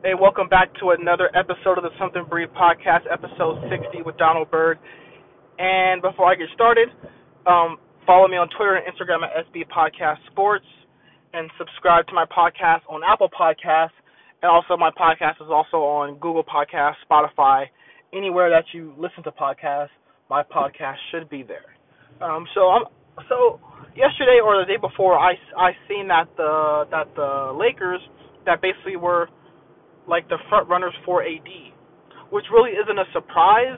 Hey, welcome back to another episode of the Something Brief Podcast, episode 60 with Donald Berg. And before I get started, follow me on Twitter and Instagram at SB Podcast Sports, and subscribe to my podcast on Apple Podcasts. And also, my podcast is also on Google Podcasts, Spotify, anywhere that you listen to podcasts. My podcast should be there. So yesterday or the day before, I seen that the Lakers that basically were like the front runners for AD, which really isn't a surprise,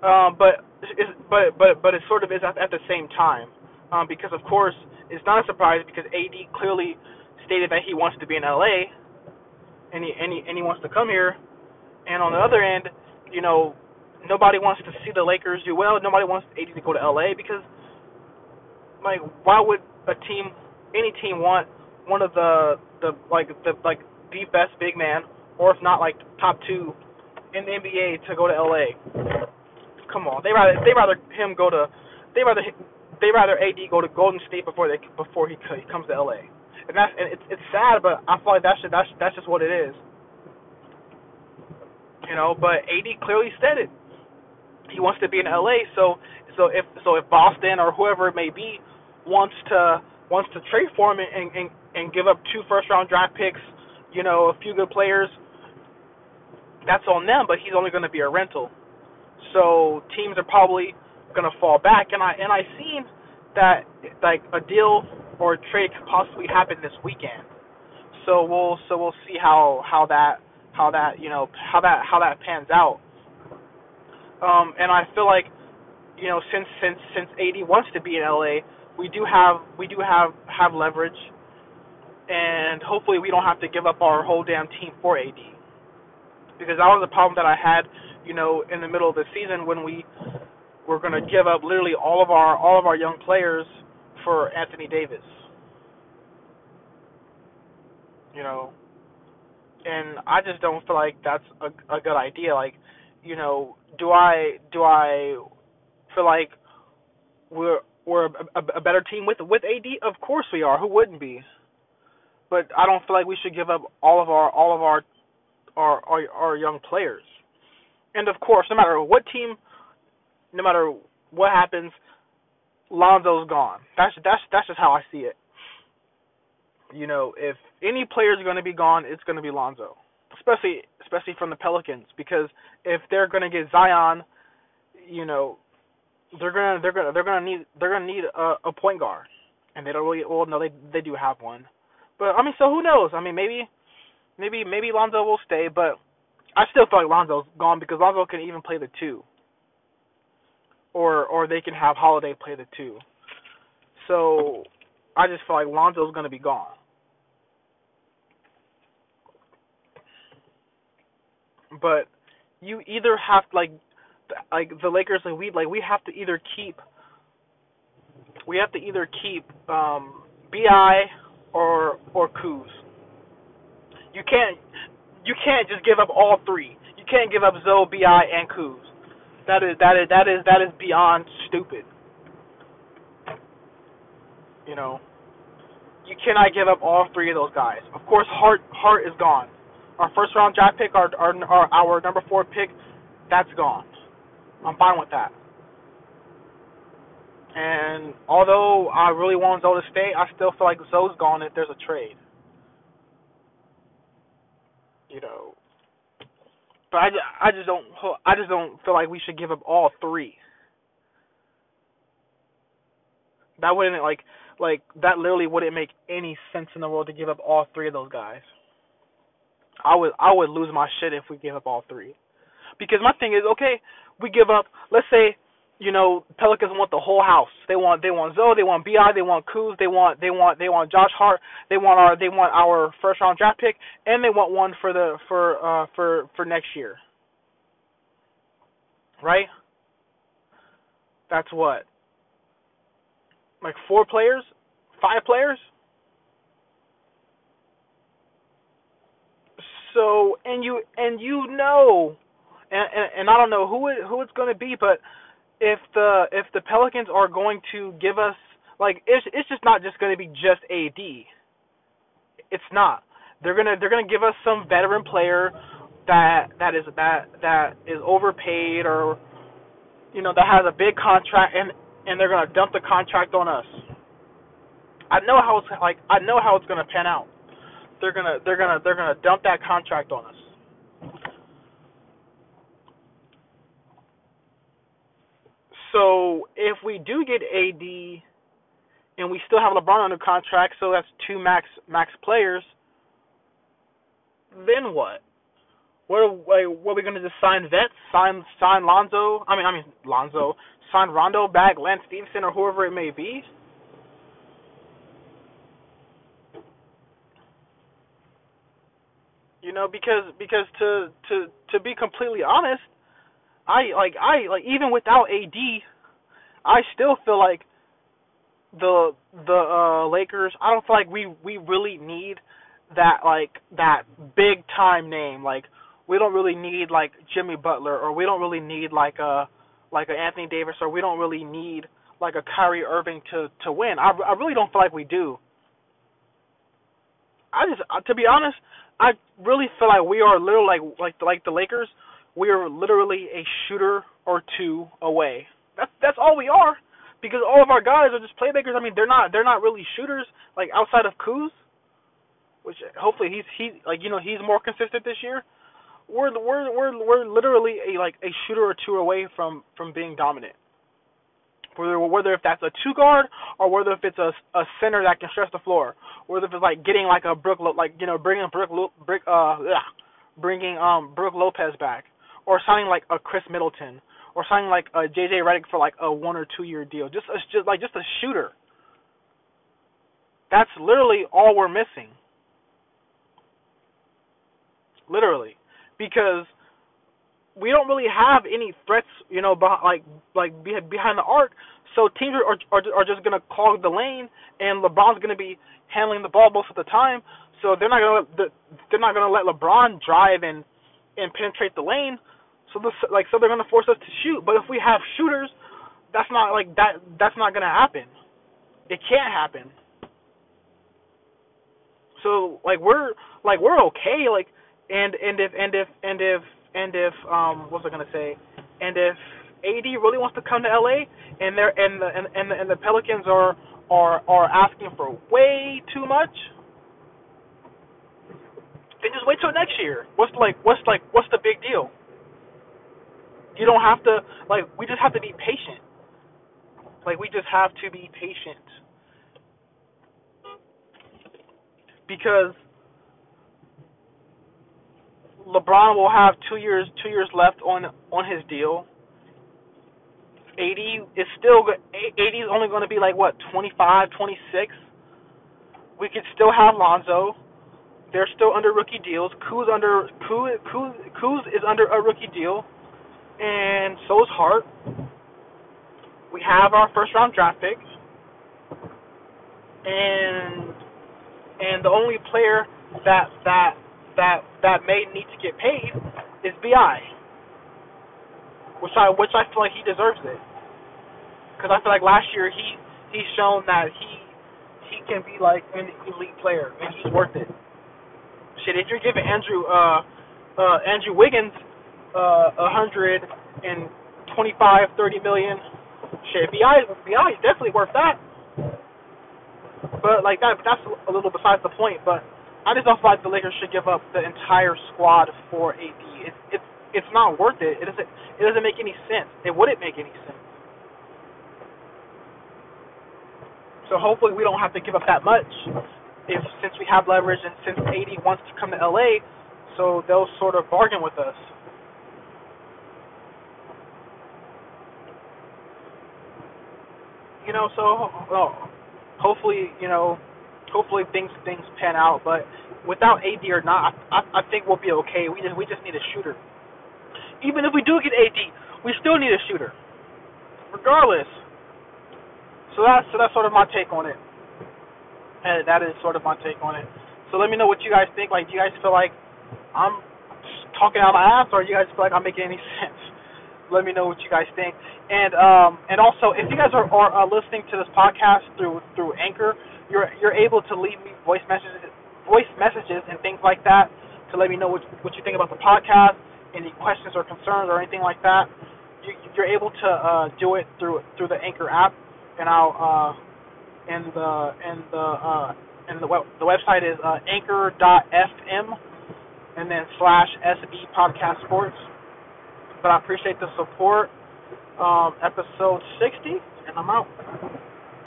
but it sort of is at the same time, because of course it's not a surprise because AD clearly stated that he wants to be in LA, and he wants to come here, and on the other end, you know, nobody wants to see the Lakers do well. Nobody wants AD to go to LA because, like, why would any team want one of the best big man, or if not like top two in the NBA, to go to LA? Come on, they rather AD go to Golden State before he comes to LA, and it's sad, but I feel like that's just what it is, you know. But AD clearly said it, he wants to be in LA, so if Boston or whoever it may be wants to trade for him and give up 2 first-round draft picks, you know, a few good players, that's on them, but he's only going to be a rental. So teams are probably going to fall back, and I seen that like a deal or a trade could possibly happen this weekend. So we'll see how that pans out. And I feel like, you know, since AD wants to be in LA, we do have leverage, and hopefully we don't have to give up our whole damn team for AD, because that was a problem that I had, you know, in the middle of the season when we were going to give up literally all of our young players for Anthony Davis, you know, and I just don't feel like that's a good idea. Like, you know, do I feel like we're a better team with AD? Of course we are. Who wouldn't be? But I don't feel like we should give up all of our young players. And of course, no matter what team, no matter what happens, Lonzo's gone. That's just how I see it. You know, if any player is going to be gone, it's going to be Lonzo, especially from the Pelicans, because if they're going to get Zion, you know, they're going to need a point guard, and they don't really. Well, no, they do have one. But, I mean, so who knows? I mean, maybe Lonzo will stay, but I still feel like Lonzo's gone because Lonzo can even play the 2. Or they can have Holiday play the 2. So I just feel like Lonzo's going to be gone. But you either have to, like the Lakers, we have to either keep B.I., or Kuz. You can't just give up all 3. You can't give up Zoe, B.I., and Kuz. That is beyond stupid. You know, you cannot give up all 3 of those guys. Of course, Hart is gone. Our first round draft pick, our number 4 pick, that's gone. I'm fine with that. And although I really want Zoe to stay, I still feel like Zoe's gone if there's a trade. You know, but I just don't feel like we should give up all 3. That wouldn't like that literally wouldn't make any sense in the world to give up all 3 of those guys. I would lose my shit if we give up all 3, because my thing is, okay, we give up. Let's say, you know, Pelicans want the whole house. They want Zoe, they want B.I., they want Kuz, they want Josh Hart, they want our first round draft pick, and they want one for next year. Right? That's what? Like 4 players? 5 players? So and I don't know who it's gonna be, but if the Pelicans are going to give us, like, it's just not just going to be just AD. It's not. They're gonna give us some veteran player that is overpaid, or that has a big contract, and they're gonna dump the contract on us. I know how it's gonna pan out. They're gonna dump that contract on us. So if we do get AD and we still have LeBron under contract, so that's two max players, then what? What are we going to just sign vets? Sign Lonzo? I mean Lonzo. Sign Rondo back, Lance Stevenson, or whoever it may be? Because to be completely honest, I even without AD, I still feel like the Lakers, I don't feel like we really need that big time name. Like, we don't really need like Jimmy Butler, or we don't really need like a Anthony Davis, or we don't really need like a Kyrie Irving to win. I really don't feel like we do. To be honest, I really feel like we are literally like the Lakers. We are literally a shooter or two away. That's all we are, because all of our guys are just playmakers. I mean, they're not really shooters, like outside of Kuz, which hopefully he's more consistent this year. We're literally a shooter or two away from being dominant. Whether if that's a two guard, or whether if it's a center that can stretch the floor, whether if it's like getting like a Brook, like bringing Brook Lopez back, or signing like a Chris Middleton, or signing like a JJ Redick for like a 1 or 2 year deal. Just a shooter. That's literally all we're missing. Literally, because we don't really have any threats, behind the arc. So teams are just gonna clog the lane, and LeBron's gonna be handling the ball most of the time. So they're not gonna let LeBron drive and penetrate the lane. So they're gonna force us to shoot. But if we have shooters, that's not gonna happen. It can't happen. So we're okay. And if what was I gonna say? And if AD really wants to come to LA, and the Pelicans are asking for way too much, then just wait till next year. What's the big deal? You don't have to we just have to be patient. We just have to be patient. Because LeBron will have two years left on his deal. AD is only going to be 25, 26. We could still have Lonzo. They're still under rookie deals. Kuz is under a rookie deal, and so is Hart. We have our first round draft pick, and the only player that may need to get paid is BI, which I feel like he deserves it, because I feel like last year he's shown that he can be an elite player, and he's worth it. Shit, if you're giving Andrew Wiggins $125-30 million, shit, BI is definitely worth that. But that's a little besides the point. But I just don't feel like the Lakers should give up the entire squad for AD. It's not worth it. It doesn't make any sense. It wouldn't make any sense. So hopefully we don't have to give up that much. Since we have leverage, and since AD wants to come to LA, so they'll sort of bargain with us. Hopefully, hopefully things pan out. But without AD or not, I think we'll be okay. We just need a shooter. Even if we do get AD, we still need a shooter, regardless. So that's sort of my take on it. And that is sort of my take on it. So let me know what you guys think. Do you guys feel like I'm talking out my ass, or do you guys feel like I'm making any sense? Let me know what you guys think. And also, if you guys are listening to this podcast through Anchor, you're able to leave me voice messages voice messages and things like that to let me know what you think about the podcast, any questions or concerns or anything like that. You're able to do it through the Anchor app, and I'll and the website is anchor.fm and then /SB Podcast Sports. But I appreciate the support. Episode 60, and I'm out.